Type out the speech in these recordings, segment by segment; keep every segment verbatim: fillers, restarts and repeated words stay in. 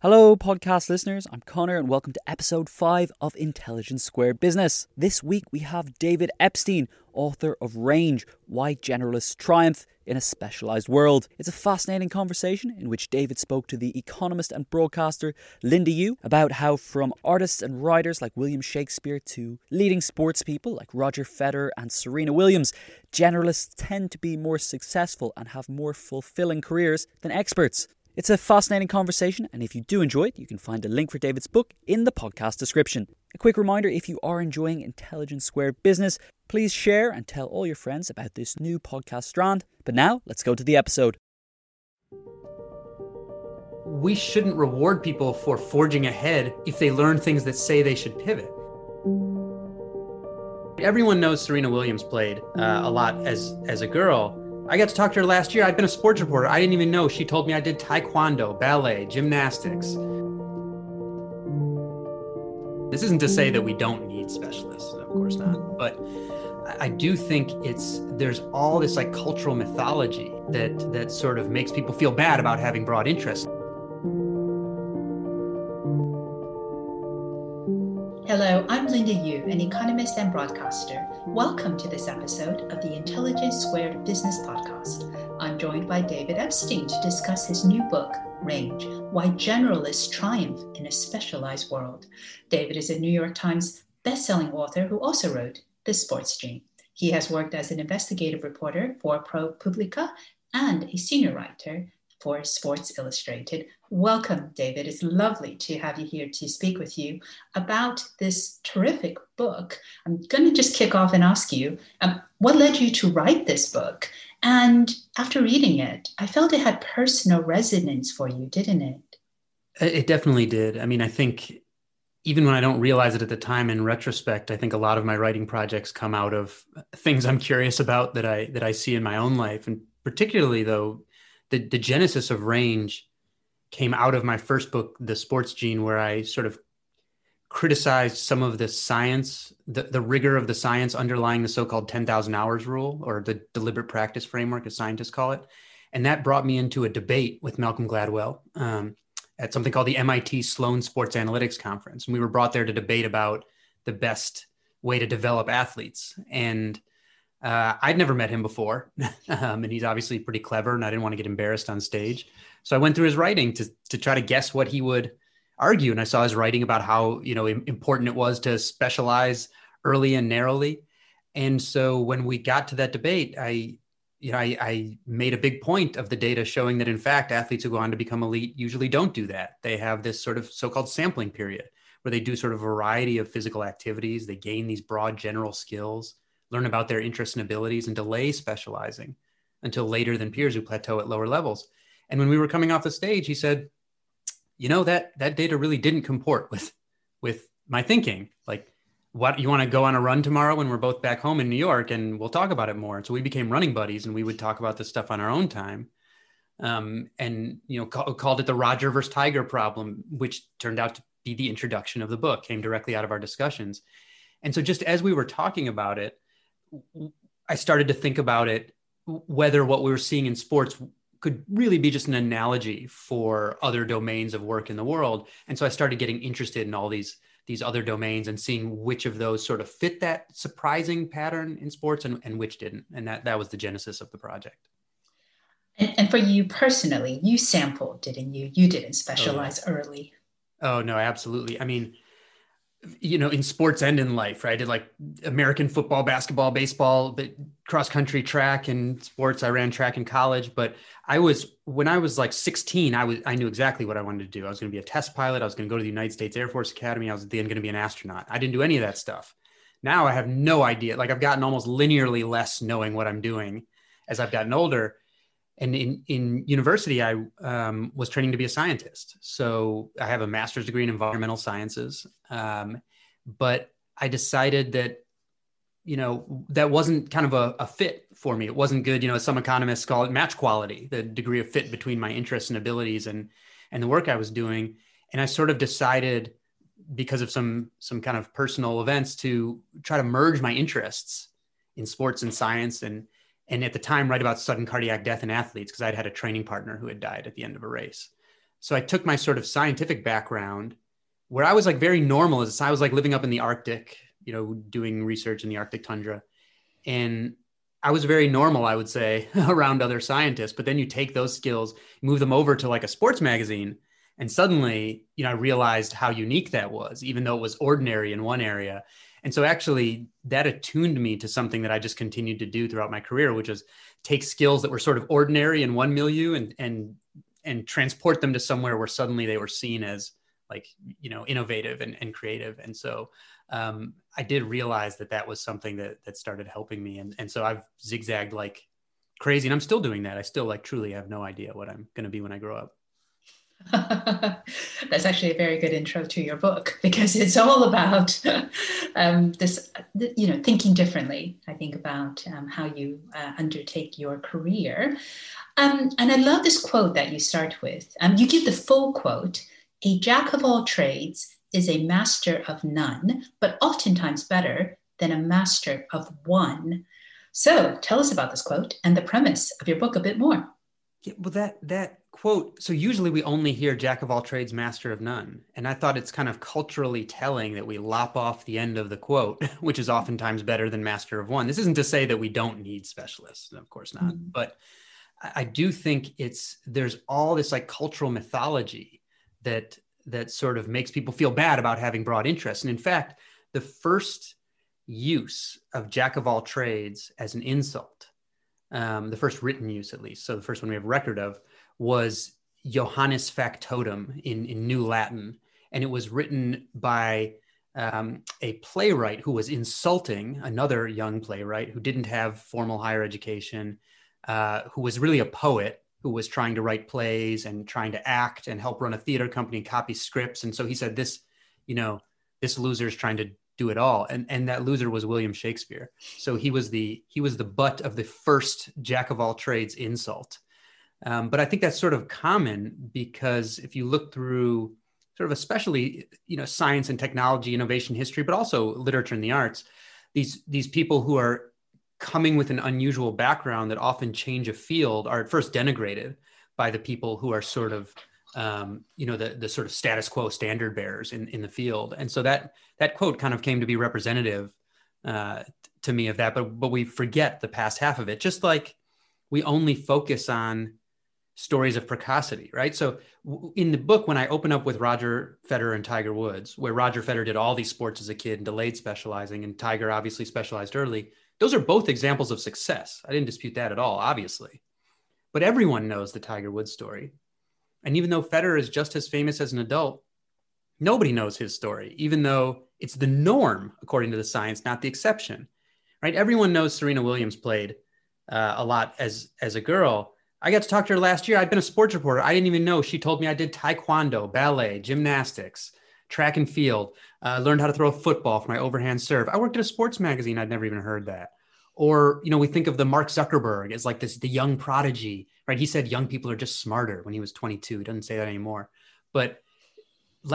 Hello, podcast listeners. I'm Connor and welcome to episode five of Intelligence Square Business. This week we have David Epstein, author of Range: Why Generalists Triumph in a Specialized World. It's a fascinating conversation in which David spoke to the economist and broadcaster Linda Yu about how from artists and writers like William Shakespeare to leading sports people like Roger Federer and Serena Williams, generalists tend to be more successful and have more fulfilling careers than experts. It's a fascinating conversation, and if you do enjoy it, you can find a link for David's book in the podcast description. A quick reminder, if you are enjoying Intelligence Square Business, please share and tell all your friends about this new podcast strand. But now, let's go to the episode. We shouldn't reward people for forging ahead if they learn things that say they should pivot. Everyone knows Serena Williams played uh, a lot as, as a girl. I got to talk to her last year. I'd been a sports reporter. I didn't even know. She told me I did taekwondo, ballet, gymnastics. This isn't to say that we don't need specialists, of course not. But I do think it's there's all this like cultural mythology that that sort of makes people feel bad about having broad interests. Hello, I'm Linda Yu, an economist and broadcaster. Welcome to this episode of the Intelligence Squared Business Podcast. I'm joined by David Epstein to discuss his new book, Range: Why Generalists Triumph in a Specialized World. David is a New York Times bestselling author who also wrote The Sports Gene. He has worked as an investigative reporter for ProPublica and a senior writer for Sports Illustrated. Welcome, David. It's lovely to have you here to speak with you about this terrific book. I'm going to just kick off and ask you, um, what led you to write this book? And after reading it, I felt it had personal resonance for you, didn't it? It definitely did. I mean, I think even when I don't realize it at the time, in retrospect, I think a lot of my writing projects come out of things I'm curious about that I that I see in my own life. And particularly, though, The, the genesis of Range came out of my first book, The Sports Gene, where I sort of criticized some of the science, the, the rigor of the science underlying the so-called ten thousand hours rule, or the deliberate practice framework, as scientists call it. And that brought me into a debate with Malcolm Gladwell um, at something called the M I T Sloan Sports Analytics Conference. And we were brought there to debate about the best way to develop athletes. And Uh, I'd never met him before, um, and he's obviously pretty clever, and I didn't want to get embarrassed on stage. So I went through his writing to to try to guess what he would argue, and I saw his writing about how, you know, important it was to specialize early and narrowly. And so when we got to that debate, I, you know, I, I made a big point of the data showing that, in fact, athletes who go on to become elite usually don't do that. They have this sort of so-called sampling period where they do sort of a variety of physical activities. They gain these broad general skills, learn about their interests and abilities, and delay specializing until later than peers who plateau at lower levels. And when we were coming off the stage, he said, you know, that that data really didn't comport with, with my thinking. Like, what, you want to go on a run tomorrow when we're both back home in New York, and we'll talk about it more. And so we became running buddies, and we would talk about this stuff on our own time. Um, and, you know, ca- called it the Roger versus Tiger problem, which turned out to be the introduction of the book, came directly out of our discussions. And so just as we were talking about it, I started to think about it, whether what we were seeing in sports could really be just an analogy for other domains of work in the world. And so I started getting interested in all these, these other domains and seeing which of those sort of fit that surprising pattern in sports and, and which didn't. And that, that was the genesis of the project. And, and And for you personally, you sampled, didn't you? You didn't specialize oh, yeah. early. Oh, no, absolutely. I mean, you know, in sports and in life, right? I did like American football, basketball, baseball, but cross country, track, and sports. I ran track in college, but I was, when I was like sixteen, I was, I knew exactly what I wanted to do. I was going to be a test pilot. I was going to go to the United States Air Force Academy. I was then going to be an astronaut. I didn't do any of that stuff. Now I have no idea. Like I've gotten almost linearly less knowing what I'm doing as I've gotten older. And in, in university, I um, was training to be a scientist. So I have a master's degree in environmental sciences. Um, but I decided that, you know, that wasn't kind of a, a fit for me. It wasn't good. You know, some economists call it match quality, the degree of fit between my interests and abilities and, and the work I was doing. And I sort of decided, because of some, some kind of personal events, to try to merge my interests in sports and science and, And at the time, write about sudden cardiac death in athletes, because I'd had a training partner who had died at the end of a race. So I took my sort of scientific background, where I was like very normal. As I was like living up in the Arctic, you know, doing research in the Arctic tundra. And I was very normal, I would say, around other scientists. But then you take those skills, move them over to like a sports magazine. And suddenly, you know, I realized how unique that was, even though it was ordinary in one area. And so actually that attuned me to something that I just continued to do throughout my career, which is take skills that were sort of ordinary in one milieu and, and, and transport them to somewhere where suddenly they were seen as like, you know, innovative and, and creative. And so um, I did realize that that was something that, that started helping me. And, and so I've zigzagged like crazy, and I'm still doing that. I still like truly have no idea what I'm going to be when I grow up. That's actually a very good intro to your book, because it's all about um, this, you know, thinking differently, I think, about um, how you uh, undertake your career. Um, and I love this quote that you start with. Um, you give the full quote: "A jack of all trades is a master of none, but oftentimes better than a master of one." So tell us about this quote and the premise of your book a bit more. Yeah, well, that that quote, so usually we only hear jack of all trades, master of none. And I thought it's kind of culturally telling that we lop off the end of the quote, which is oftentimes better than master of one. This isn't to say that we don't need specialists, of course not. Mm-hmm. But I do think it's, there's all this like cultural mythology that that sort of makes people feel bad about having broad interests. And in fact, the first use of jack of all trades as an insult, Um, the first written use at least, so the first one we have record of, was Johannes Factotum in, in New Latin. And it was written by um, a playwright who was insulting another young playwright who didn't have formal higher education, uh, who was really a poet, who was trying to write plays and trying to act and help run a theater company and copy scripts. And so he said, this, you know, this loser is trying to do it all. And, and that loser was William Shakespeare. So he was the, he was the butt of the first jack of all trades insult. Um, but I think that's sort of common, because if you look through sort of, especially, you know, science and technology, innovation history, but also literature and the arts, these, these people who are coming with an unusual background that often change a field are at first denigrated by the people who are sort of Um, you know, the the sort of status quo standard bearers in, in the field. And so that that quote kind of came to be representative uh, to me of that, but but we forget the past half of it, just like we only focus on stories of precocity, right? So w- in the book, when I open up with Roger Federer and Tiger Woods, where Roger Federer did all these sports as a kid and delayed specializing, and Tiger obviously specialized early, those are both examples of success. I didn't dispute that at all, obviously. But everyone knows the Tiger Woods story. And even though Federer is just as famous as an adult, nobody knows his story, even though it's the norm, according to the science, not the exception, right? Everyone knows Serena Williams played uh, a lot as, as a girl. I got to talk to her last year. I'd been a sports reporter. I didn't even know. She told me I did taekwondo, ballet, gymnastics, track and field, uh, learned how to throw a football for my overhand serve. I worked at a sports magazine. I'd never even heard that. Or, you know, we think of the Mark Zuckerberg as like this, the young prodigy, right? He said young people are just smarter when he was twenty-two. He doesn't say that anymore. But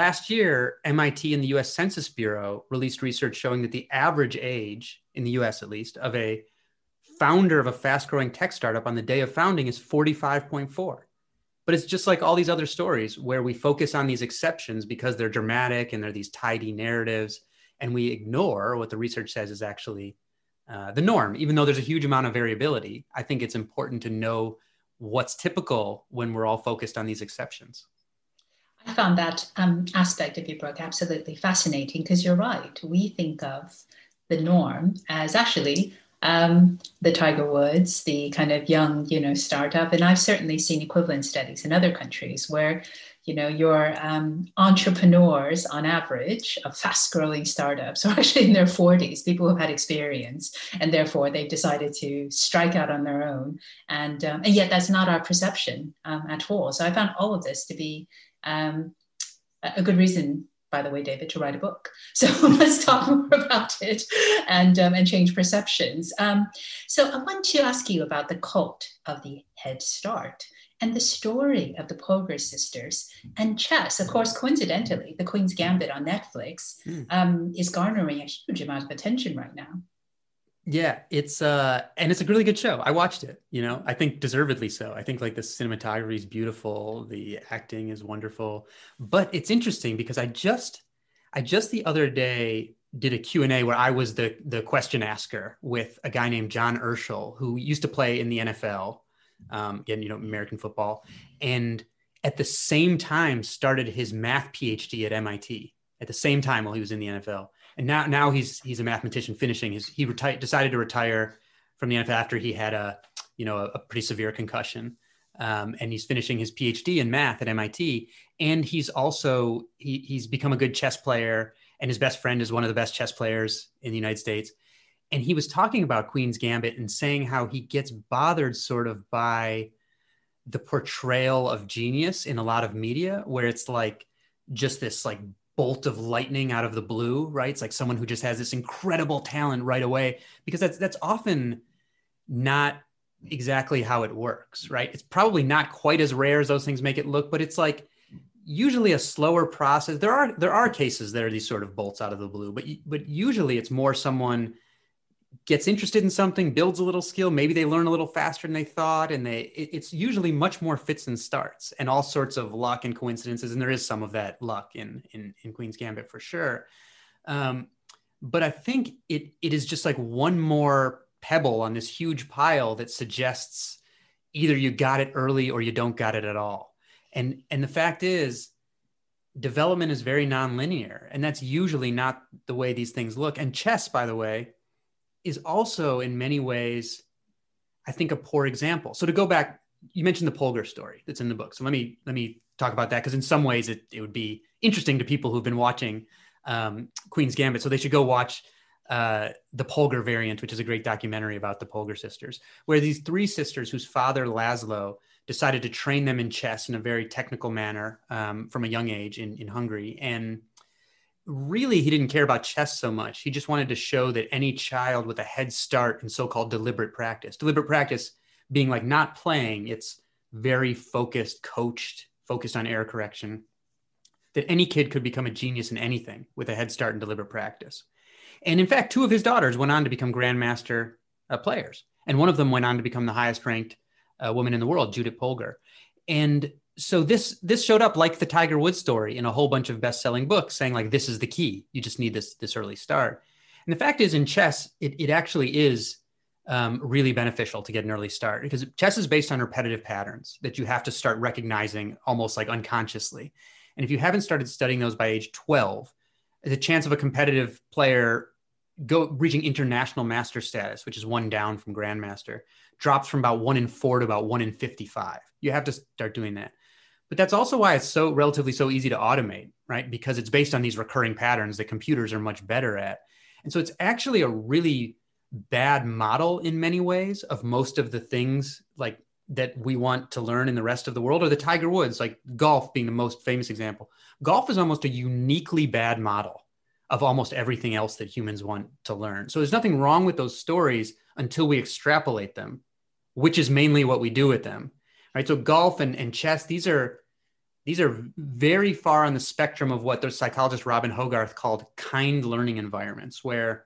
last year, M I T and the U S Census Bureau released research showing that the average age, in the U S at least, of a founder of a fast-growing tech startup on the day of founding is forty-five point four. But it's just like all these other stories where we focus on these exceptions because they're dramatic and they're these tidy narratives, and we ignore what the research says is actually Uh, the norm. Even though there's a huge amount of variability, I think it's important to know what's typical when we're all focused on these exceptions. I found that um, aspect of your book absolutely fascinating, because you're right. We think of the norm as actually um, the Tiger Woods, the kind of young, you know, startup. And I've certainly seen equivalent studies in other countries where, you know, your um, entrepreneurs on average of fast-growing startups are actually in their forties, people who've had experience, and therefore they've decided to strike out on their own. And, um, and yet that's not our perception um, at all. So I found all of this to be Um, a good reason, by the way, David, to write a book. So let's talk more about it and, um, and change perceptions. Um, so I want to ask you about the cult of the Head Start and the story of the Polgar sisters and chess. Of course, coincidentally, the Queen's Gambit on Netflix um, is garnering a huge amount of attention right now. Yeah, it's uh, and it's a really good show. I watched it, you know, I think deservedly so. I think like the cinematography is beautiful. The acting is wonderful, but it's interesting because I just, I just the other day did a Q and A where I was the the question asker with a guy named John Urschel, who used to play in the N F L, um, again, you know, American football, and at the same time started his math PhD at M I T at the same time while he was in the N F L. And now, now he's he's a mathematician finishing his. He reti- decided to retire from the N F L after he had a you know a, a pretty severe concussion, um, and he's finishing his PhD in math at M I T. And he's also he he's become a good chess player, and his best friend is one of the best chess players in the United States. And he was talking about Queen's Gambit and saying how he gets bothered sort of by the portrayal of genius in a lot of media, where it's like just this like bolt of lightning out of the blue, right? It's like someone who just has this incredible talent right away, because that's that's often not exactly how it works, right? It's probably not quite as rare as those things make it look, but it's like usually a slower process. There are there are cases that are these sort of bolts out of the blue, but but usually it's more someone gets interested in something, builds a little skill, maybe they learn a little faster than they thought, and they it, it's usually much more fits and starts and all sorts of luck and coincidences, and there is some of that luck in in, in Queen's Gambit for sure. Um, but I think it it is just like one more pebble on this huge pile that suggests either you got it early or you don't got it at all. And and the fact is, development is very nonlinear, and that's usually not the way these things look. And chess, by the way, is also in many ways, I think, a poor example. So to go back, you mentioned the Polgar story that's in the book. So let me let me talk about that, because in some ways it, it would be interesting to people who've been watching um, Queen's Gambit. So they should go watch uh, the Polgar Variant, which is a great documentary about the Polgar sisters, where these three sisters whose father, Laszlo, decided to train them in chess in a very technical manner um, from a young age in, in Hungary. And really, he didn't care about chess so much. He just wanted to show that any child with a head start in so-called deliberate practice, deliberate practice being like not playing, it's very focused, coached, focused on error correction, that any kid could become a genius in anything with a head start in deliberate practice. And in fact, two of his daughters went on to become grandmaster uh, players. And one of them went on to become the highest ranked uh, woman in the world, Judit Polgar. And so this this showed up like the Tiger Woods story in a whole bunch of best-selling books saying like, this is the key. You just need this, this early start. And the fact is in chess, it, it actually is um, really beneficial to get an early start, because chess is based on repetitive patterns that you have to start recognizing almost like unconsciously. And if you haven't started studying those by age twelve, the chance of a competitive player go reaching international master status, which is one down from grandmaster, drops from about one in four to about one in fifty-five. You have to start doing that. But that's also why it's so relatively so easy to automate, right? Because it's based on these recurring patterns that computers are much better at. And so it's actually a really bad model in many ways of most of the things like that we want to learn in the rest of the world, or the Tiger Woods, like golf being the most famous example. Golf is almost a uniquely bad model of almost everything else that humans want to learn. So there's nothing wrong with those stories until we extrapolate them, which is mainly what we do with them, right? So golf and, and chess, these are These are very far on the spectrum of what the psychologist Robin Hogarth called kind learning environments, where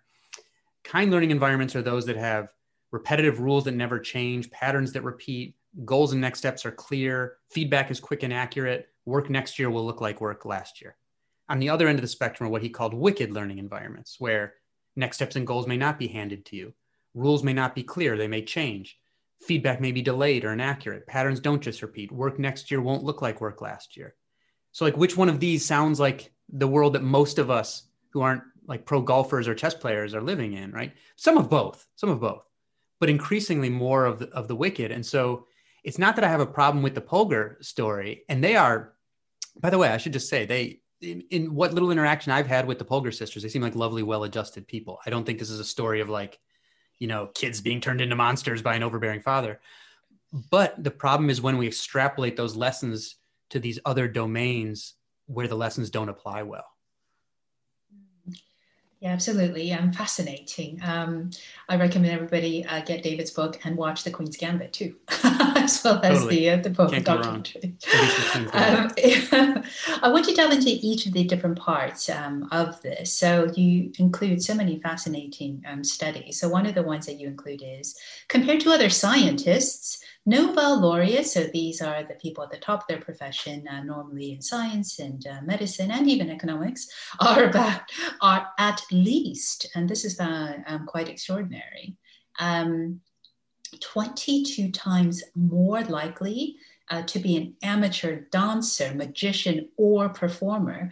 kind learning environments are those that have repetitive rules that never change, patterns that repeat, goals and next steps are clear, feedback is quick and accurate, work next year will look like work last year. On the other end of the spectrum are what he called wicked learning environments, where next steps and goals may not be handed to you, rules may not be clear, they may change, Feedback may be delayed or inaccurate. Patterns don't just repeat. Work next year won't look like work last year. So like, which one of these sounds like the world that most of us who aren't like pro golfers or chess players are living in, right? Some of both, some of both, but increasingly more of the, of the wicked. And so it's not that I have a problem with the Polgar story. And they are, by the way, I should just say they, in, in what little interaction I've had with the Polgar sisters, they seem like lovely, well-adjusted people. I don't think this is a story of like, you know, kids being turned into monsters by an overbearing father. But the problem is when we extrapolate those lessons to these other domains where the lessons don't apply well. Yeah, absolutely. Um, fascinating. Um, I recommend everybody uh, get David's book and watch The Queen's Gambit too, as well as totally. the, uh, the book documentary. um, I want you to delve into each of the different parts um, of this. So you include so many fascinating um, studies. So one of the ones that you include is, compared to other scientists, Nobel laureates, so these are the people at the top of their profession, uh, normally in science and uh, medicine and even economics, are about are at least, and this is uh, um, quite extraordinary, um, twenty-two times more likely uh, to be an amateur dancer, magician, or performer.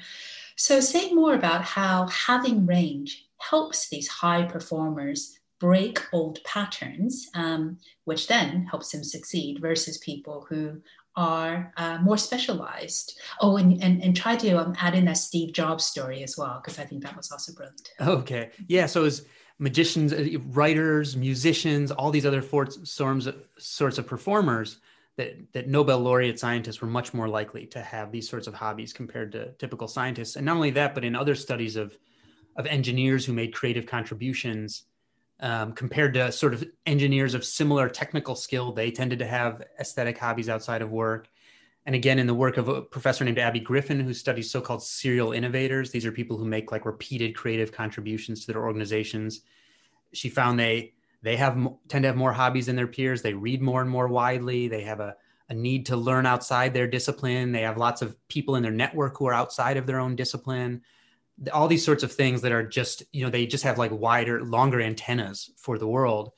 So say more about how having range helps these high performers break old patterns, um, which then helps them succeed versus people who are uh, more specialized. Oh, and, and, and try to um, add in that Steve Jobs story as well, because I think that was also brilliant. Okay. Yeah. So as magicians, writers, musicians, all these other sorts of performers that, that Nobel laureate scientists were much more likely to have these sorts of hobbies compared to typical scientists. And not only that, but in other studies of, of engineers who made creative contributions, Um, compared to sort of engineers of similar technical skill, they tended to have aesthetic hobbies outside of work. And again, in the work of a professor named Abby Griffin, who studies so-called serial innovators, these are people who make like repeated creative contributions to their organizations. She found they they have tend to have more hobbies than their peers. They read more and more widely. They have a, a need to learn outside their discipline. They have lots of people in their network who are outside of their own discipline. All these sorts of things that are just, you know, they just have like wider, longer antennas for the world.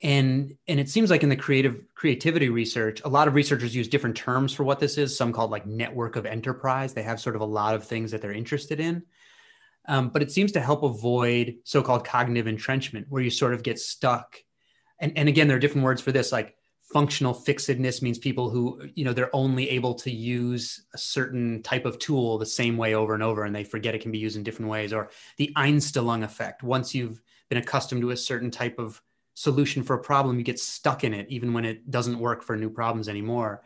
And, and it seems like in the creative creativity research, a lot of researchers use different terms for what this is. Some called like network of enterprise. They have sort of a lot of things that they're interested in. Um, but it seems to help avoid so-called cognitive entrenchment, where you sort of get stuck. And, and again, there are different words for this, like functional fixedness means people who, you know, they're only able to use a certain type of tool the same way over and over, and they forget it can be used in different ways. Or the Einstellung effect. Once you've been accustomed to a certain type of solution for a problem, you get stuck in it, even when it doesn't work for new problems anymore.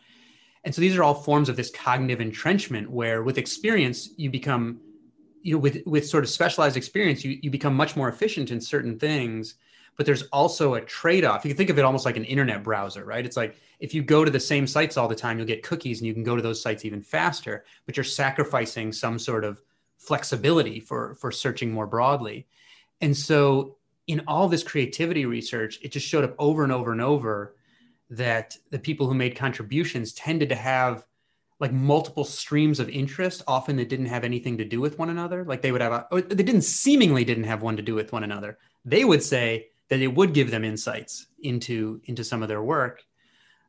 And so these are all forms of this cognitive entrenchment where with experience, you become, you know, with, with sort of specialized experience, you, you become much more efficient in certain things. But there's also a trade-off. You can think of it almost like an internet browser, right? It's like if you go to the same sites all the time, you'll get cookies and you can go to those sites even faster, but you're sacrificing some sort of flexibility for, for searching more broadly. And so in all this creativity research, it just showed up over and over and over that the people who made contributions tended to have like multiple streams of interest, often that didn't have anything to do with one another. Like they would have, a, or they didn't seemingly didn't have one to do with one another. They would say that it would give them insights into, into some of their work.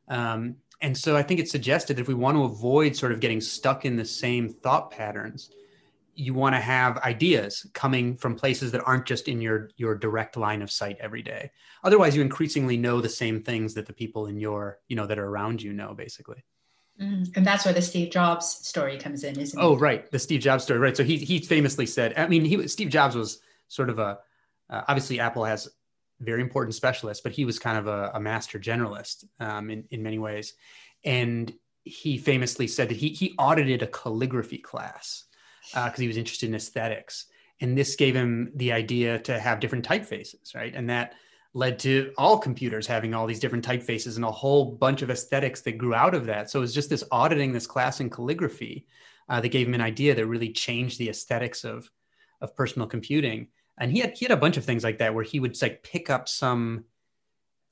Um, and so I think it suggested that if we want to avoid sort of getting stuck in the same thought patterns, you want to have ideas coming from places that aren't just in your, your direct line of sight every day. Otherwise, you increasingly know the same things that the people in your, you know, that are around you know, basically. Mm, and that's where the Steve Jobs story comes in, isn't it? Oh, right. The Steve Jobs story, right. So he, he famously said, I mean, he Steve Jobs was sort of a, uh, obviously Apple has very important specialist, but he was kind of a, a master generalist um, in, in many ways. And he famously said that he, he audited a calligraphy class because uh, he was interested in aesthetics. And this gave him the idea to have different typefaces, right? And that led to all computers having all these different typefaces and a whole bunch of aesthetics that grew out of that. So it was just this auditing this class in calligraphy uh, that gave him an idea that really changed the aesthetics of, of personal computing. And he had, he had a bunch of things like that where he would like pick up some,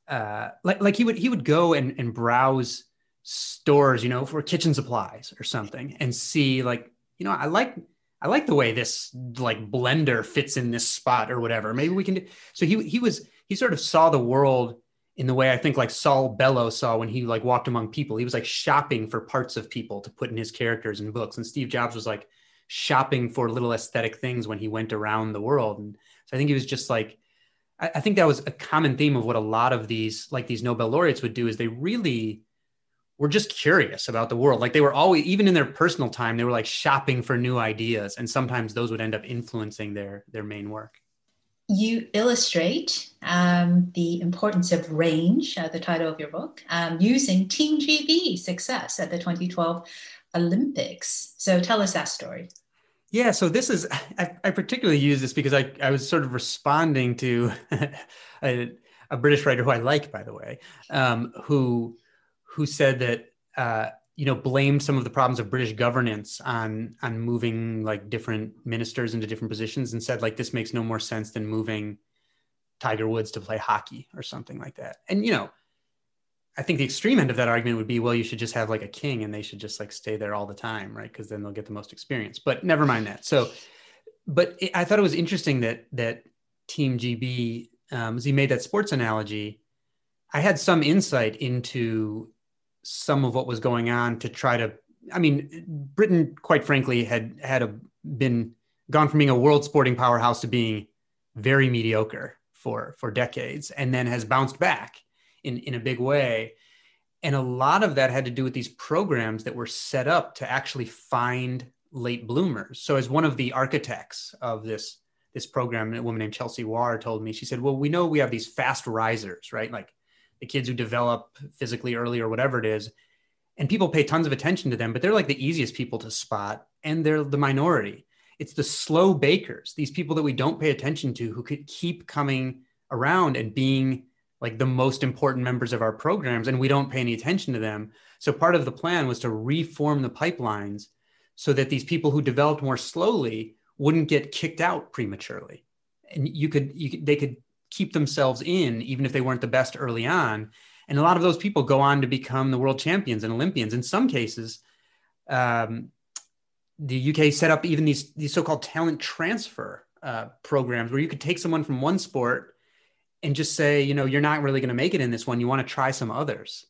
uh, like, like he would, he would go and, and browse stores, you know, for kitchen supplies or something and see like, you know, I like, I like the way this like blender fits in this spot or whatever, maybe we can do. So he, he was, he sort of saw the world in the way I think like Saul Bellow saw when he like walked among people. He was like shopping for parts of people to put in his characters and books. And Steve Jobs was like shopping for little aesthetic things when he went around the world. And so I think it was just like, I, I think that was a common theme of what a lot of these, like these Nobel laureates would do, is they really were just curious about the world. Like they were always, even in their personal time, they were like shopping for new ideas. And sometimes those would end up influencing their, their main work. You illustrate um, the importance of range, uh, the title of your book, um, using Team G B success at the twenty twelve Olympics. So tell us that story. Yeah, so this is, I, I particularly use this because I, I was sort of responding to a, a British writer who I like, by the way, um, who who said that, uh, you know, blamed some of the problems of British governance on, on moving like different ministers into different positions, and said like, this makes no more sense than moving Tiger Woods to play hockey or something like that. And, you know, I think the extreme end of that argument would be, well, you should just have like a king and they should just like stay there all the time, right? Because then they'll get the most experience, but never mind that. So, but it, I thought it was interesting that, that Team G B, um, as he made that sports analogy, I had some insight into some of what was going on to try to, I mean, Britain, quite frankly, had had a, been gone from being a world sporting powerhouse to being very mediocre for, for decades, and then has bounced back in, in a big way. And a lot of that had to do with these programs that were set up to actually find late bloomers. So as one of the architects of this, this program, a woman named Chelsea Warr told me, she said, well, we know we have these fast risers, right? Like the kids who develop physically early or whatever it is, and people pay tons of attention to them, but they're like the easiest people to spot, and they're the minority. It's the slow bakers, these people that we don't pay attention to, who could keep coming around and being like the most important members of our programs, and we don't pay any attention to them. So part of the plan was to reform the pipelines so that these people who developed more slowly wouldn't get kicked out prematurely. And you could, you could they could keep themselves in, even if they weren't the best early on. And a lot of those people go on to become the world champions and Olympians. In some cases, um, the U K set up even these, these so-called talent transfer uh, programs where you could take someone from one sport and just say, you know, you're not really going to make it in this one. You want to try some others.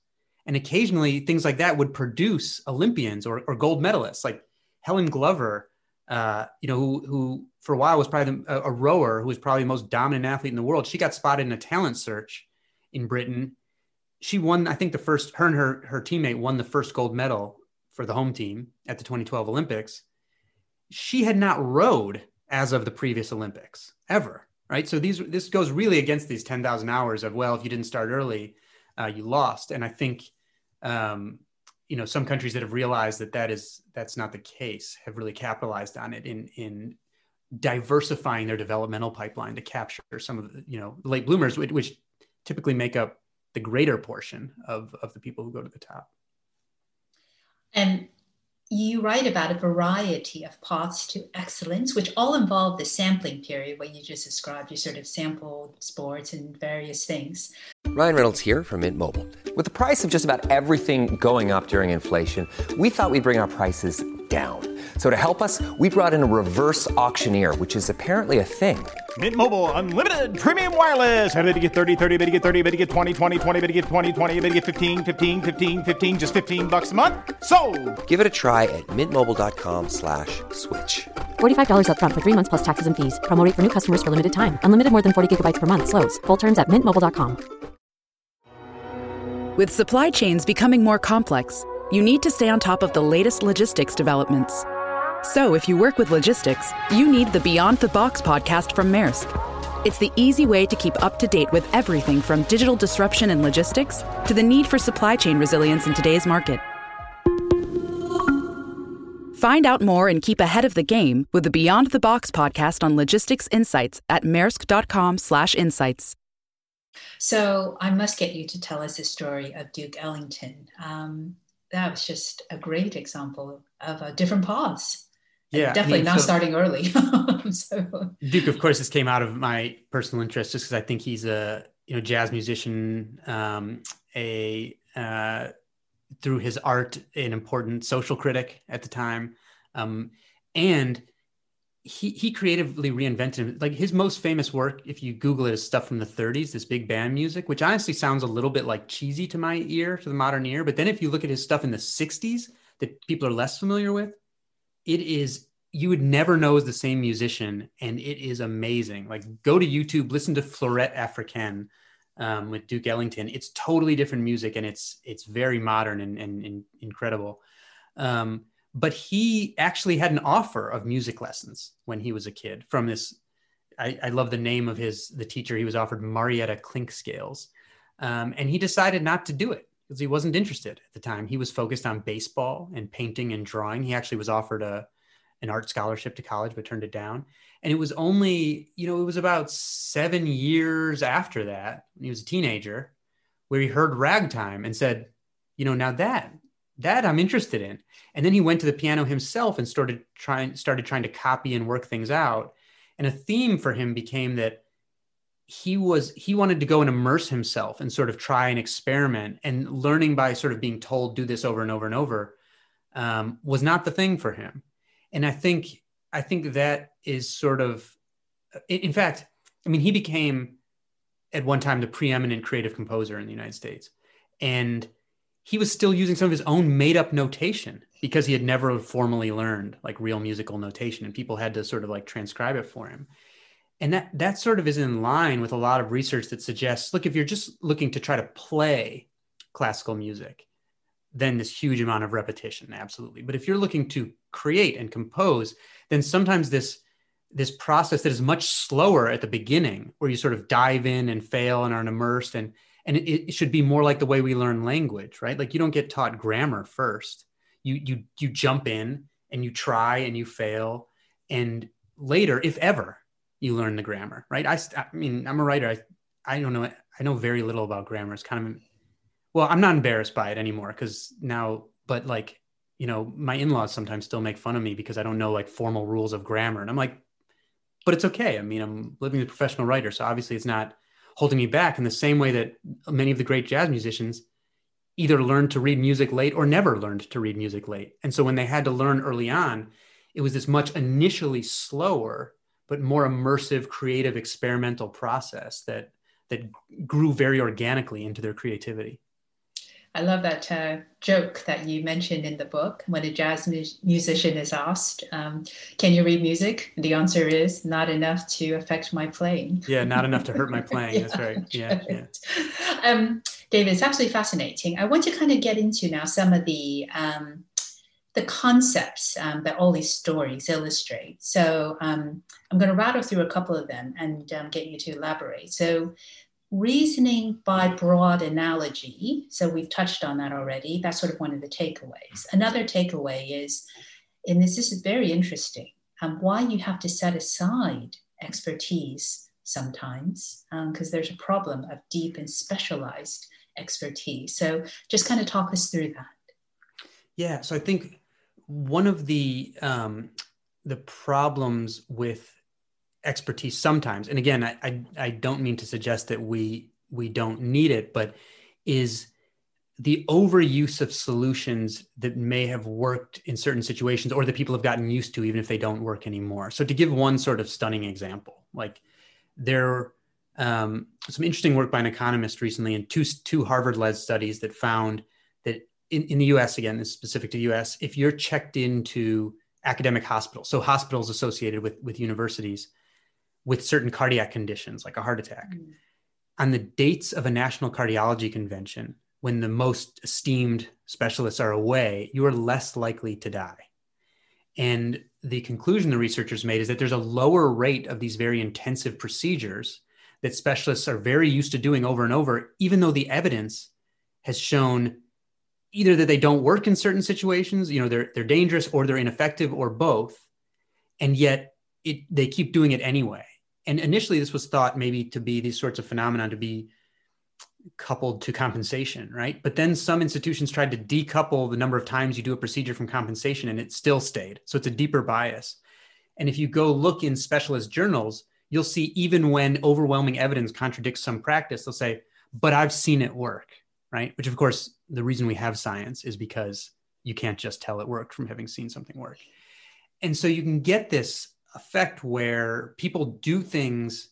And occasionally things like that would produce Olympians or, or gold medalists, like Helen Glover, Uh, you know, who, who for a while was probably the, a, a rower who was probably the most dominant athlete in the world. She got spotted in a talent search in Britain. She won, I think the first, her and her, her teammate won the first gold medal for the home team at the twenty twelve Olympics. She had not rowed as of the previous Olympics ever, right? So these, this goes really against these ten thousand hours of, well, if you didn't start early, uh, you lost. And I think, um, you know, some countries that have realized that that is, that's not the case, have really capitalized on it in, in diversifying their developmental pipeline to capture some of the, you know, late bloomers, which, which typically make up the greater portion of, of the people who go to the top. And you write about a variety of paths to excellence, which all involve the sampling period, what you just described. You sort of sampled sports and various things. Ryan Reynolds here from Mint Mobile. With the price of just about everything going up during inflation, we thought we'd bring our prices down. So to help us, we brought in a reverse auctioneer, which is apparently a thing. Mint Mobile Unlimited Premium Wireless. How to get thirty, thirty, to get thirty, how to get twenty, twenty, twenty, how to get twenty, twenty, how to get fifteen, fifteen, fifteen, fifteen, just fifteen bucks a month? Sold! Give it a try at mintmobile.com slash switch. forty-five dollars up front for three months plus taxes and fees. Promo rate for new customers for limited time. Unlimited more than forty gigabytes per month. Slows full terms at mint mobile dot com. With supply chains becoming more complex, you need to stay on top of the latest logistics developments. So if you work with logistics, you need the Beyond the Box podcast from Maersk. It's the easy way to keep up to date with everything from digital disruption in logistics to the need for supply chain resilience in today's market. Find out more and keep ahead of the game with the Beyond the Box podcast on logistics insights at maersk.com slash insights. So I must get you to tell us the story of Duke Ellington. Um, That was just a great example of a different paths. Yeah, definitely I mean, not so starting early. so. Duke, of course, this came out of my personal interest, just because I think he's a you know jazz musician, um, a uh, through his art, an important social critic at the time, um, and he he creatively reinvented, like, his most famous work, if you Google it, is stuff from the thirties, this big band music, which honestly sounds a little bit like cheesy to my ear, to the modern ear. But then if you look at his stuff in the sixties that people are less familiar with, it is, you would never know is the same musician. And it is amazing. Like, go to YouTube, listen to Fleurette Africaine um, with Duke Ellington. It's totally different music, and it's, it's very modern and, and, and incredible. Um, But he actually had an offer of music lessons when he was a kid from this. I, I love the name of his, the teacher. He was offered Marietta Clinkscales. Um, and he decided not to do it because he wasn't interested at the time. He was focused on baseball and painting and drawing. He actually was offered a, an art scholarship to college, but turned it down. And it was only, you know, it was about seven years after that, when he was a teenager, where he heard ragtime and said, you know, now that, that I'm interested in. And then he went to the piano himself and started trying, started trying to copy and work things out. And a theme for him became that he was, he wanted to go and immerse himself and sort of try and experiment, and learning by sort of being told, do this over and over and over, um, was not the thing for him. And I think, I think that is sort of, in fact, I mean, he became at one time the preeminent creative composer in the United States. And he was still using some of his own made up notation because he had never formally learned like real musical notation, and people had to sort of like transcribe it for him. And that, that sort of is in line with a lot of research that suggests, look, if you're just looking to try to play classical music, then this huge amount of repetition, absolutely. But if you're looking to create and compose, then sometimes this, this process that is much slower at the beginning, where you sort of dive in and fail and are immersed, and And it, it should be more like the way we learn language, right? Like, you don't get taught grammar first. You you you jump in and you try and you fail. And later, if ever, you learn the grammar, right? I, I mean, I'm a writer. I I don't know. I know very little about grammar. It's kind of, well, I'm not embarrassed by it anymore because now, but like, you know, my in-laws sometimes still make fun of me because I don't know like formal rules of grammar. And I'm like, but it's okay. I mean, I'm living as a professional writer. So obviously it's not holding me back, in the same way that many of the great jazz musicians either learned to read music late or never learned to read music late. And so when they had to learn early on, it was this much initially slower, but more immersive, creative, experimental process that, that grew very organically into their creativity. I love that uh, joke that you mentioned in the book. When a jazz mu- musician is asked, um, can you read music? The answer is not enough to affect my playing. Yeah, not enough to hurt my playing. yeah, that's right. Yeah, yeah. Um, David, it's absolutely fascinating. I want to kind of get into now some of the um, the concepts um, that all these stories illustrate. So um, I'm going to rattle through a couple of them and um, get you to elaborate. So, reasoning by broad analogy. So we've touched on that already. That's sort of one of the takeaways. Another takeaway is, and this, this is very interesting, um, why you have to set aside expertise sometimes, because um, there's a problem of deep and specialized expertise. So just kind of talk us through that. Yeah, so I think one of the um, the problems with expertise sometimes, and again, I, I I don't mean to suggest that we we don't need it, but is the overuse of solutions that may have worked in certain situations, or that people have gotten used to, even if they don't work anymore. So to give one sort of stunning example, like there um, some interesting work by an economist recently in two two Harvard-led studies that found that in, in the U S, again, this is specific to the U S, if you're checked into academic hospitals, so hospitals associated with with universities, with certain cardiac conditions, like a heart attack. Mm. On the dates of a national cardiology convention, when the most esteemed specialists are away, you are less likely to die. And the conclusion the researchers made is that there's a lower rate of these very intensive procedures that specialists are very used to doing over and over, even though the evidence has shown either that they don't work in certain situations, you know, they're, they're dangerous, or they're ineffective, or both. And yet it, they keep doing it anyway. And initially this was thought maybe to be these sorts of phenomena to be coupled to compensation, right? But then some institutions tried to decouple the number of times you do a procedure from compensation, and it still stayed. So it's a deeper bias. And if you go look in specialist journals, you'll see even when overwhelming evidence contradicts some practice, they'll say, but I've seen it work, right? Which of course, the reason we have science is because you can't just tell it worked from having seen something work. And so you can get this effect where people do things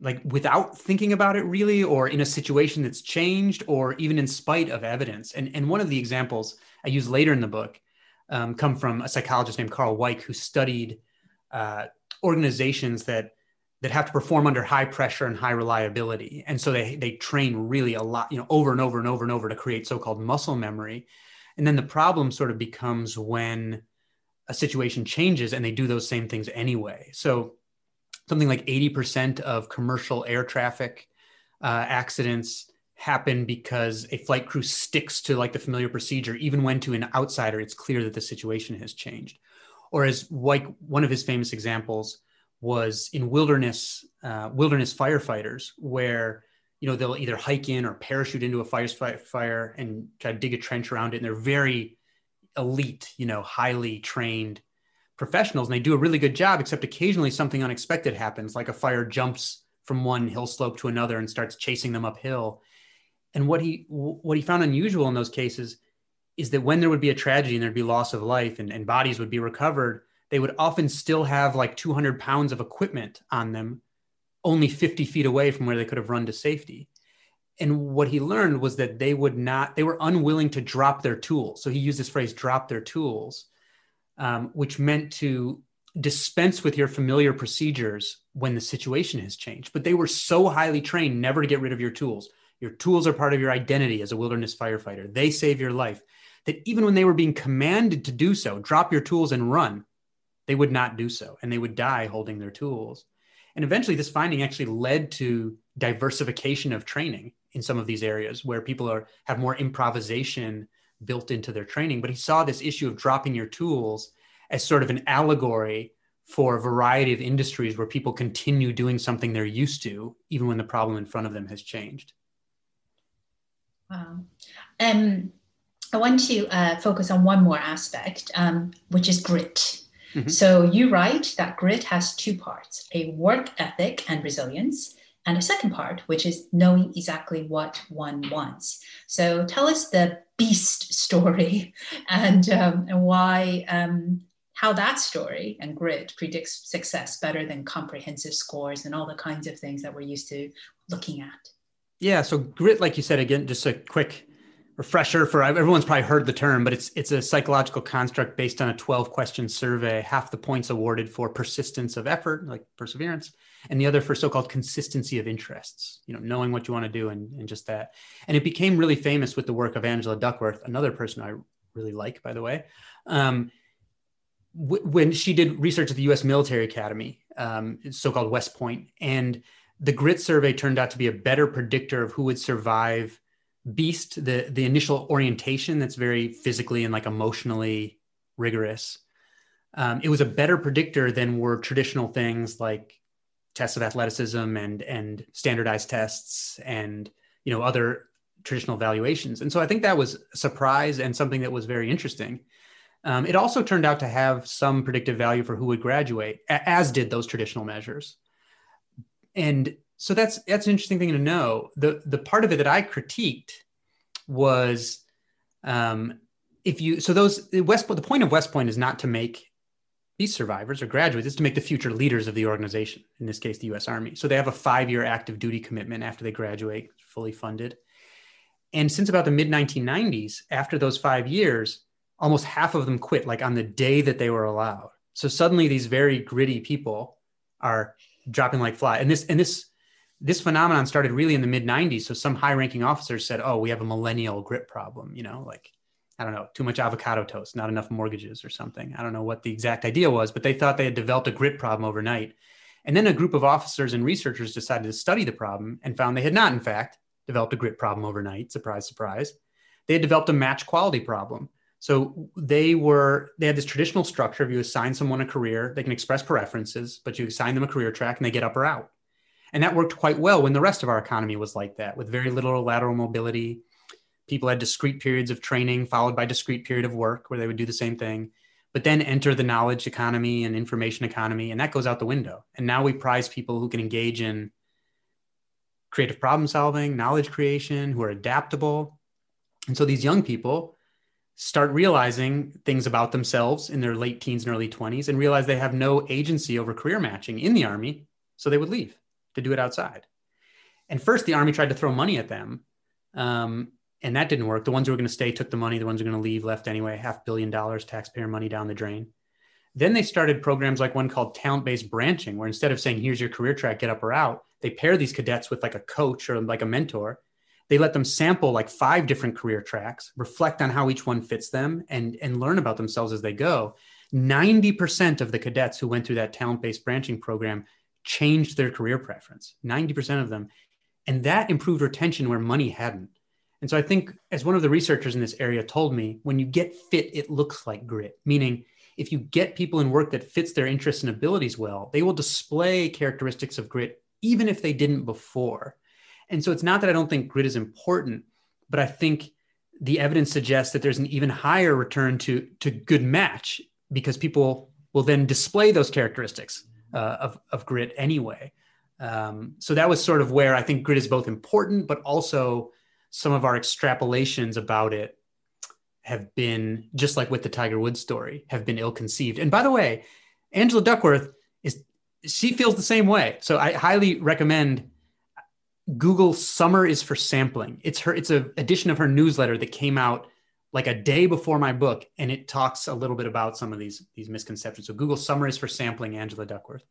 like without thinking about it really, or in a situation that's changed, or even in spite of evidence. And, and one of the examples I use later in the book um, come from a psychologist named Carl Weick, who studied uh, organizations that that have to perform under high pressure and high reliability. And so they, they train really a lot, you know, over and over and over and over to create so-called muscle memory. And then the problem sort of becomes when a situation changes and they do those same things anyway. So something like eighty percent of commercial air traffic uh, accidents happen because a flight crew sticks to like the familiar procedure, even when to an outsider, it's clear that the situation has changed. Or as like one of his famous examples was in wilderness uh, wilderness firefighters, where you know they'll either hike in or parachute into a fire, fire and try to dig a trench around it. And they're very elite, you know, highly trained professionals, and they do a really good job, except occasionally something unexpected happens, like a fire jumps from one hill slope to another and starts chasing them uphill. And what he what he found unusual in those cases is that when there would be a tragedy and there'd be loss of life and, and bodies would be recovered, they would often still have like two hundred pounds of equipment on them, only fifty feet away from where they could have run to safety. And what he learned was that they would not, they were unwilling to drop their tools. So he used this phrase, drop their tools, um, which meant to dispense with your familiar procedures when the situation has changed. But they were so highly trained never to get rid of your tools. Your tools are part of your identity as a wilderness firefighter. They save your life. That even when they were being commanded to do so, drop your tools and run, they would not do so, and they would die holding their tools. And eventually this finding actually led to diversification of training in some of these areas where people are have more improvisation built into their training. But he saw this issue of dropping your tools as sort of an allegory for a variety of industries where people continue doing something they're used to, even when the problem in front of them has changed. Wow. Um, I want to uh, focus on one more aspect, um, which is grit. Mm-hmm. So you write that grit has two parts, a work ethic and resilience, and a second part, which is knowing exactly what one wants. So tell us the BEAST story and, um, and why, um, how that story and grit predicts success better than comprehensive scores and all the kinds of things that we're used to looking at. Yeah, so grit, like you said, again, just a quick refresher for everyone's probably heard the term, but it's it's a psychological construct based on a twelve question survey, half the points awarded for persistence of effort, like perseverance, and the other for so-called consistency of interests, you know, knowing what you want to do and, and just that. And it became really famous with the work of Angela Duckworth, another person I really like, by the way, um, w- when she did research at the U S Military Academy, um, so-called West Point. And the grit survey turned out to be a better predictor of who would survive BEAST, the, the initial orientation that's very physically and like emotionally rigorous. Um, it was a better predictor than were traditional things like tests of athleticism and, and standardized tests and, you know, other traditional valuations. And so I think that was a surprise and something that was very interesting. Um, it also turned out to have some predictive value for who would graduate, as did those traditional measures. And So that's that's an interesting thing to know. The the part of it that I critiqued was um, if you so those West Point, the point of West Point is not to make these survivors or graduates, it's to make the future leaders of the organization, in this case, the U S Army. So they have a five-year active duty commitment after they graduate, fully funded. And since about the mid nineteen nineties, after those five years, almost half of them quit, like on the day that they were allowed. So suddenly these very gritty people are dropping like fly. And this and this This phenomenon started really in the mid nineties. So some high-ranking officers said, oh, we have a millennial grit problem, you know, like, I don't know, too much avocado toast, not enough mortgages or something. I don't know what the exact idea was, but they thought they had developed a grit problem overnight. And then a group of officers and researchers decided to study the problem and found they had not, in fact, developed a grit problem overnight. Surprise, surprise. They had developed a match quality problem. So they were, they had this traditional structure of you assign someone a career, they can express preferences, but you assign them a career track and they get up or out. And that worked quite well when the rest of our economy was like that, with very little lateral mobility. People had discrete periods of training followed by discrete period of work where they would do the same thing, but then enter the knowledge economy and information economy, and that goes out the window. And now we prize people who can engage in creative problem solving, knowledge creation, who are adaptable. And so these young people start realizing things about themselves in their late teens and early twenties and realize they have no agency over career matching in the Army. So they would leave to do it outside. And first, the Army tried to throw money at them. Um, and that didn't work. The ones who were going to stay took the money. The ones who were going to leave left anyway, half billion dollars taxpayer money down the drain. Then they started programs like one called talent-based branching, where instead of saying, here's your career track, get up or out, they pair these cadets with like a coach or like a mentor. They let them sample like five different career tracks, reflect on how each one fits them, and, and learn about themselves as they go. ninety percent of the cadets who went through that talent-based branching program changed their career preference, ninety percent of them. And that improved retention where money hadn't. And so I think, as one of the researchers in this area told me, when you get fit, it looks like grit, meaning if you get people in work that fits their interests and abilities well, they will display characteristics of grit, even if they didn't before. And so it's not that I don't think grit is important, but I think the evidence suggests that there's an even higher return to, to good match because people will then display those characteristics uh, of, of grit anyway. Um, so that was sort of where I think grit is both important, but also some of our extrapolations about it have been, just like with the Tiger Woods story, have been ill-conceived. And by the way, Angela Duckworth, is she feels the same way. So I highly recommend Google Summer is for Sampling. It's her. It's an edition of her newsletter that came out like a day before my book, and it talks a little bit about some of these, these misconceptions. So Google Summer is for Sampling, Angela Duckworth.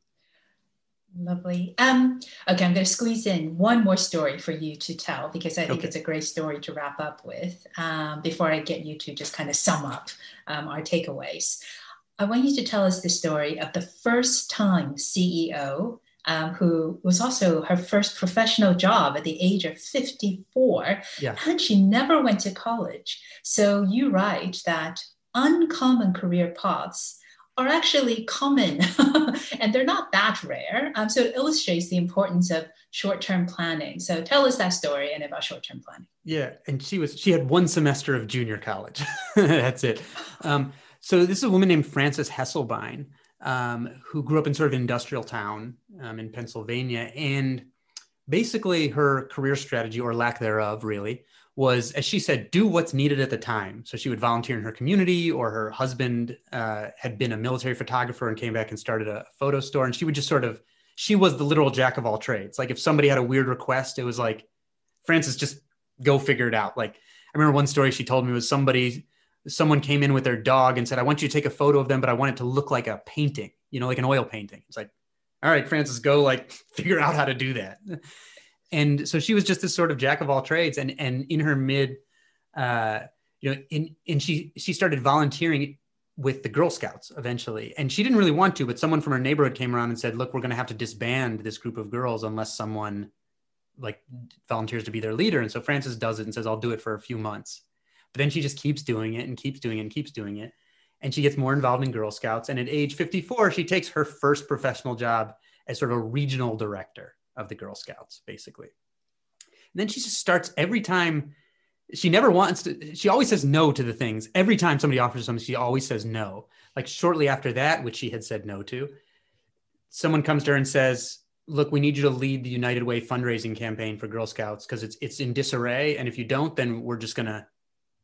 Lovely. Um, okay, I'm going to squeeze in one more story for you to tell, because I think okay. It's a great story to wrap up with um, before I get you to just kind of sum up um, our takeaways. I want you to tell us the story of the first-time C E O Um, who was also her first professional job at the age of fifty-four, yeah. and she never went to college. So you write that uncommon career paths are actually common, and they're not that rare. Um, so it illustrates the importance of short-term planning. So tell us that story and about short-term planning. Yeah, and she was she had one semester of junior college. That's it. Um, so this is a woman named Frances Hesselbein, Um, who grew up in sort of an industrial town um, in Pennsylvania. And basically her career strategy, or lack thereof really, was, as she said, do what's needed at the time. So she would volunteer in her community, or her husband uh, had been a military photographer and came back and started a photo store. And she would just sort of, she was the literal jack of all trades. Like if somebody had a weird request, it was like, Frances, just go figure it out. Like I remember one story she told me was somebody someone came in with their dog and said, I want you to take a photo of them, but I want it to look like a painting, you know, like an oil painting. It's like, all right, Frances, go like figure out how to do that. And so she was just this sort of jack of all trades. And, and in her mid, uh, you know, in, and she, she started volunteering with the Girl Scouts eventually. And she didn't really want to, but someone from her neighborhood came around and said, look, we're going to have to disband this group of girls unless someone like volunteers to be their leader. And so Frances does it and says, I'll do it for a few months. But then she just keeps doing it and keeps doing it and keeps doing it. And she gets more involved in Girl Scouts. And at age fifty-four, she takes her first professional job as sort of a regional director of the Girl Scouts, basically. And then she just starts every time. She never wants to, she always says no to the things. Every time somebody offers something, she always says no. Like shortly after that, which she had said no to, someone comes to her and says, look, we need you to lead the United Way fundraising campaign for Girl Scouts because it's it's in disarray. And if you don't, then we're just going to,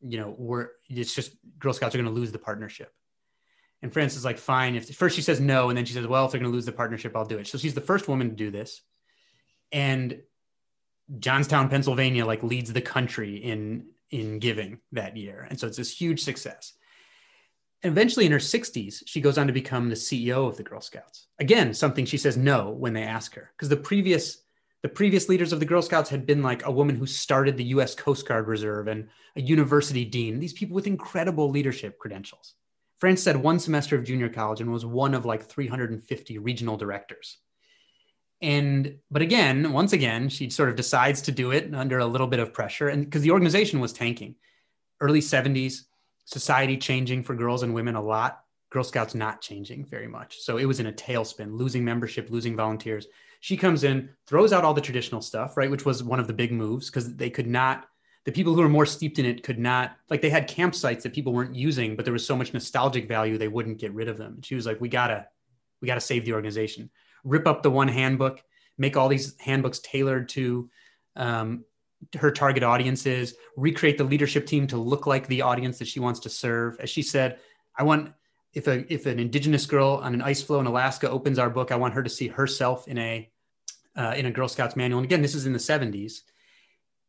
you know, we're, it's just Girl Scouts are going to lose the partnership. And Frances is like, fine. If first she says no, and then she says, well, if they're going to lose the partnership, I'll do it. So she's the first woman to do this. And Johnstown, Pennsylvania, like leads the country in, in giving that year. And so it's this huge success. And eventually in her sixties, she goes on to become the C E O of the Girl Scouts. Again, something she says no when they ask her, because the previous The previous leaders of the Girl Scouts had been like a woman who started the U S Coast Guard Reserve and a university dean, these people with incredible leadership credentials. Frances had one semester of junior college and was one of like three hundred fifty regional directors. And, but again, once again, she sort of decides to do it under a little bit of pressure, and because the organization was tanking. Early seventies, society changing for girls and women a lot, Girl Scouts not changing very much. So it was in a tailspin, losing membership, losing volunteers. She comes in, throws out all the traditional stuff, right? Which was one of the big moves, because they could not, the people who were more steeped in it could not, like they had campsites that people weren't using, but there was so much nostalgic value, they wouldn't get rid of them. And she was like, we gotta, we gotta save the organization, rip up the one handbook, make all these handbooks tailored to um, her target audience is, recreate the leadership team to look like the audience that she wants to serve. As she said, I want, if a if an indigenous girl on an ice floe in Alaska opens our book, I want her to see herself in a uh, in a Girl Scouts manual. And again, this is in the seventies.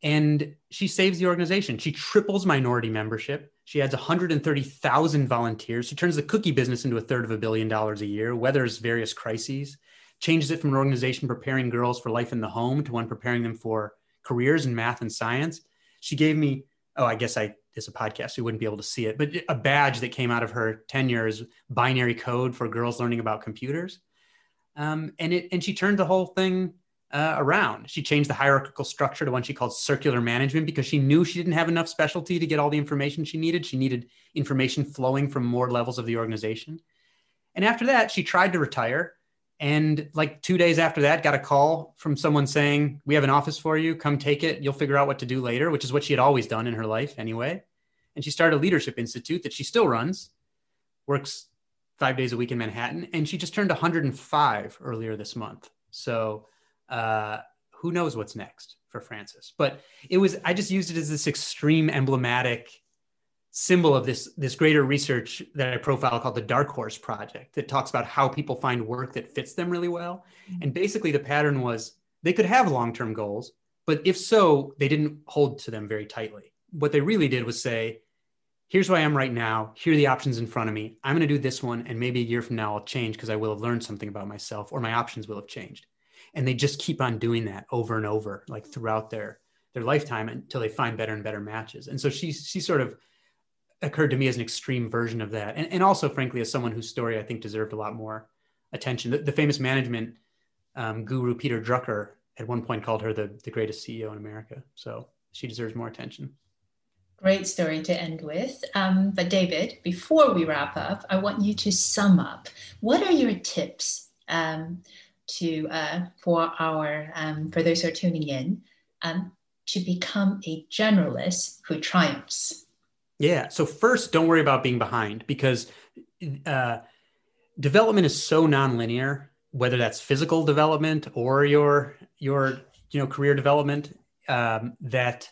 And she saves the organization. She triples minority membership. She adds one hundred thirty thousand volunteers. She turns the cookie business into a third of a billion dollars a year, weathers various crises, changes it from an organization preparing girls for life in the home to one preparing them for careers in math and science. She gave me, oh, I guess I, it's a podcast, so you wouldn't be able to see it, but a badge that came out of her tenure is binary code for girls learning about computers. Um, and it, and she turned the whole thing Uh, around. She changed the hierarchical structure to one she called circular management because she knew she didn't have enough specialty to get all the information she needed. She needed information flowing from more levels of the organization. And after that, she tried to retire. And like two days after that, got a call from someone saying, we have an office for you. Come take it. You'll figure out what to do later, which is what she had always done in her life anyway. And she started a leadership institute that she still runs, works five days a week in Manhattan. And she just turned one hundred five earlier this month. So Uh, who knows what's next for Frances, but it was, I just used it as this extreme emblematic symbol of this, this greater research that I profile called the Dark Horse Project that talks about how people find work that fits them really well. Mm-hmm. And basically the pattern was they could have long-term goals, but if so, they didn't hold to them very tightly. What they really did was say, here's who I am right now. Here are the options in front of me. I'm going to do this one. And maybe a year from now I'll change because I will have learned something about myself or my options will have changed. And they just keep on doing that over and over, like throughout their, their lifetime until they find better and better matches. And so she, she sort of occurred to me as an extreme version of that. And, and also, frankly, as someone whose story I think deserved a lot more attention. The, the famous management um, guru, Peter Drucker, at one point called her the, the greatest C E O in America. So she deserves more attention. Great story to end with. Um, but David, before we wrap up, I want you to sum up. What are your tips Um to uh, for our um, for those who are tuning in um, to become a generalist who triumphs? Yeah. So first, don't worry about being behind because uh, development is so nonlinear. Whether that's physical development or your your you know career development, um, that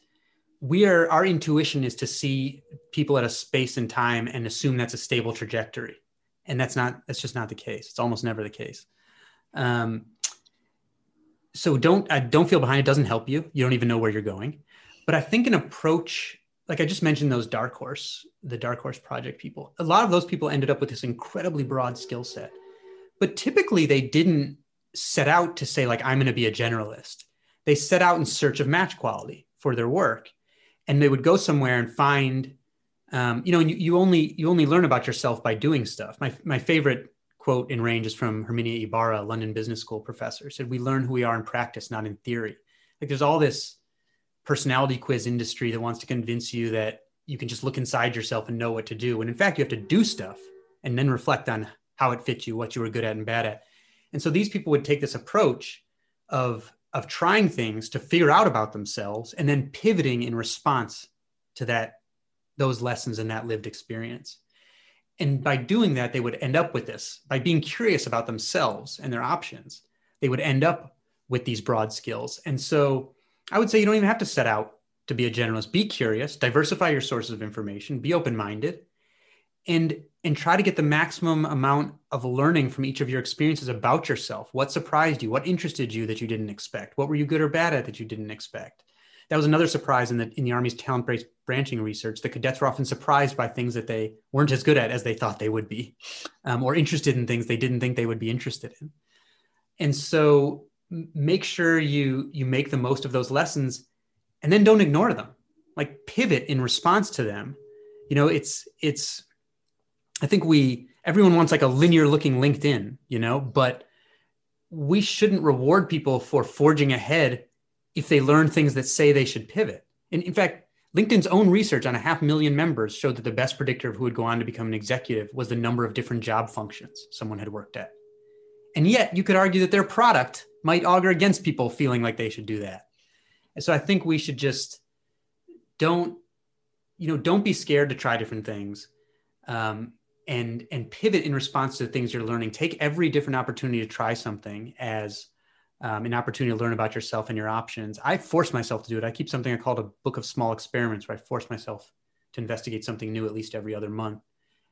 we are our intuition is to see people at a space and time and assume that's a stable trajectory, and that's not that's just not the case. It's almost never the case. Um, so don't, I don't feel behind. It doesn't help you. You don't even know where you're going, but I think an approach, like I just mentioned those dark horse, the Dark Horse Project people, a lot of those people ended up with this incredibly broad skill set, but typically they didn't set out to say like, I'm going to be a generalist. They set out in search of match quality for their work. And they would go somewhere and find, um, you know, and you, you only, you only learn about yourself by doing stuff. My, my favorite quote in Range is from Herminia Ibarra, London Business School professor, said, we learn who we are in practice, not in theory. Like there's all this personality quiz industry that wants to convince you that you can just look inside yourself and know what to do. And in fact, you have to do stuff and then reflect on how it fits you, what you were good at and bad at. And so these people would take this approach of, of trying things to figure out about themselves and then pivoting in response to that, those lessons and that lived experience. And by doing that, they would end up with this. By being curious about themselves and their options, they would end up with these broad skills. And so I would say you don't even have to set out to be a generalist. Be curious, diversify your sources of information, be open-minded, and, and try to get the maximum amount of learning from each of your experiences about yourself. What surprised you? What interested you that you didn't expect? What were you good or bad at that you didn't expect? That was another surprise in the, in the Army's talent-based branching research. The cadets were often surprised by things that they weren't as good at as they thought they would be, um, or interested in things they didn't think they would be interested in. And so make sure you, you make the most of those lessons and then don't ignore them, like pivot in response to them. You know, it's, it's, I think we, everyone wants like a linear looking LinkedIn, you know, but we shouldn't reward people for forging ahead if they learn things that say they should pivot. And in fact, LinkedIn's own research on a half million members showed that the best predictor of who would go on to become an executive was the number of different job functions someone had worked at. And yet you could argue that their product might augur against people feeling like they should do that. And so I think we should just don't, you know, don't be scared to try different things um, and, and pivot in response to the things you're learning. Take every different opportunity to try something as um, an opportunity to learn about yourself and your options. I force myself to do it. I keep something I call a book of small experiments, where I force myself to investigate something new at least every other month.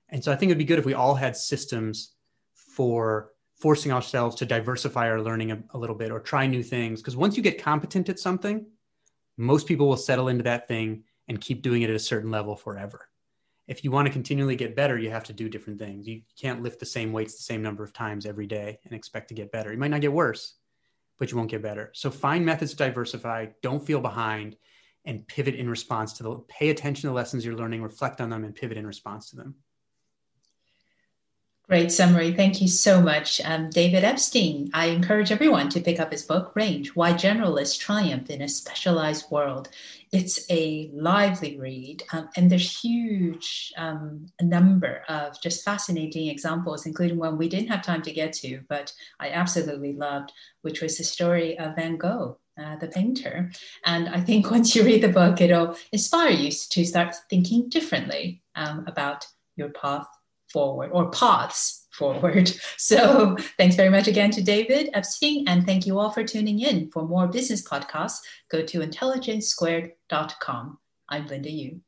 And so I think it'd be good if we all had systems for forcing ourselves to diversify our learning a, a little bit, or try new things. Because once you get competent at something, most people will settle into that thing and keep doing it at a certain level forever. If you want to continually get better, you have to do different things. You can't lift the same weights the same number of times every day and expect to get better. You might not get worse, but you won't get better. So find methods to diversify, don't feel behind, and pivot in response to the, pay attention to the lessons you're learning, reflect on them, and pivot in response to them. Great summary. Thank you so much. Um, David Epstein, I encourage everyone to pick up his book, Range: Why Generalists Triumph in a Specialized World. It's a lively read, um, and there's huge um, number of just fascinating examples, including one we didn't have time to get to, but I absolutely loved, which was the story of Van Gogh, uh, the painter. And I think once you read the book, it'll inspire you to start thinking differently um, about your path forward, or paths forward. So thanks very much again to David Epstein, and thank you all for tuning in. For more business podcasts, go to intelligence squared dot com. I'm Linda Yu.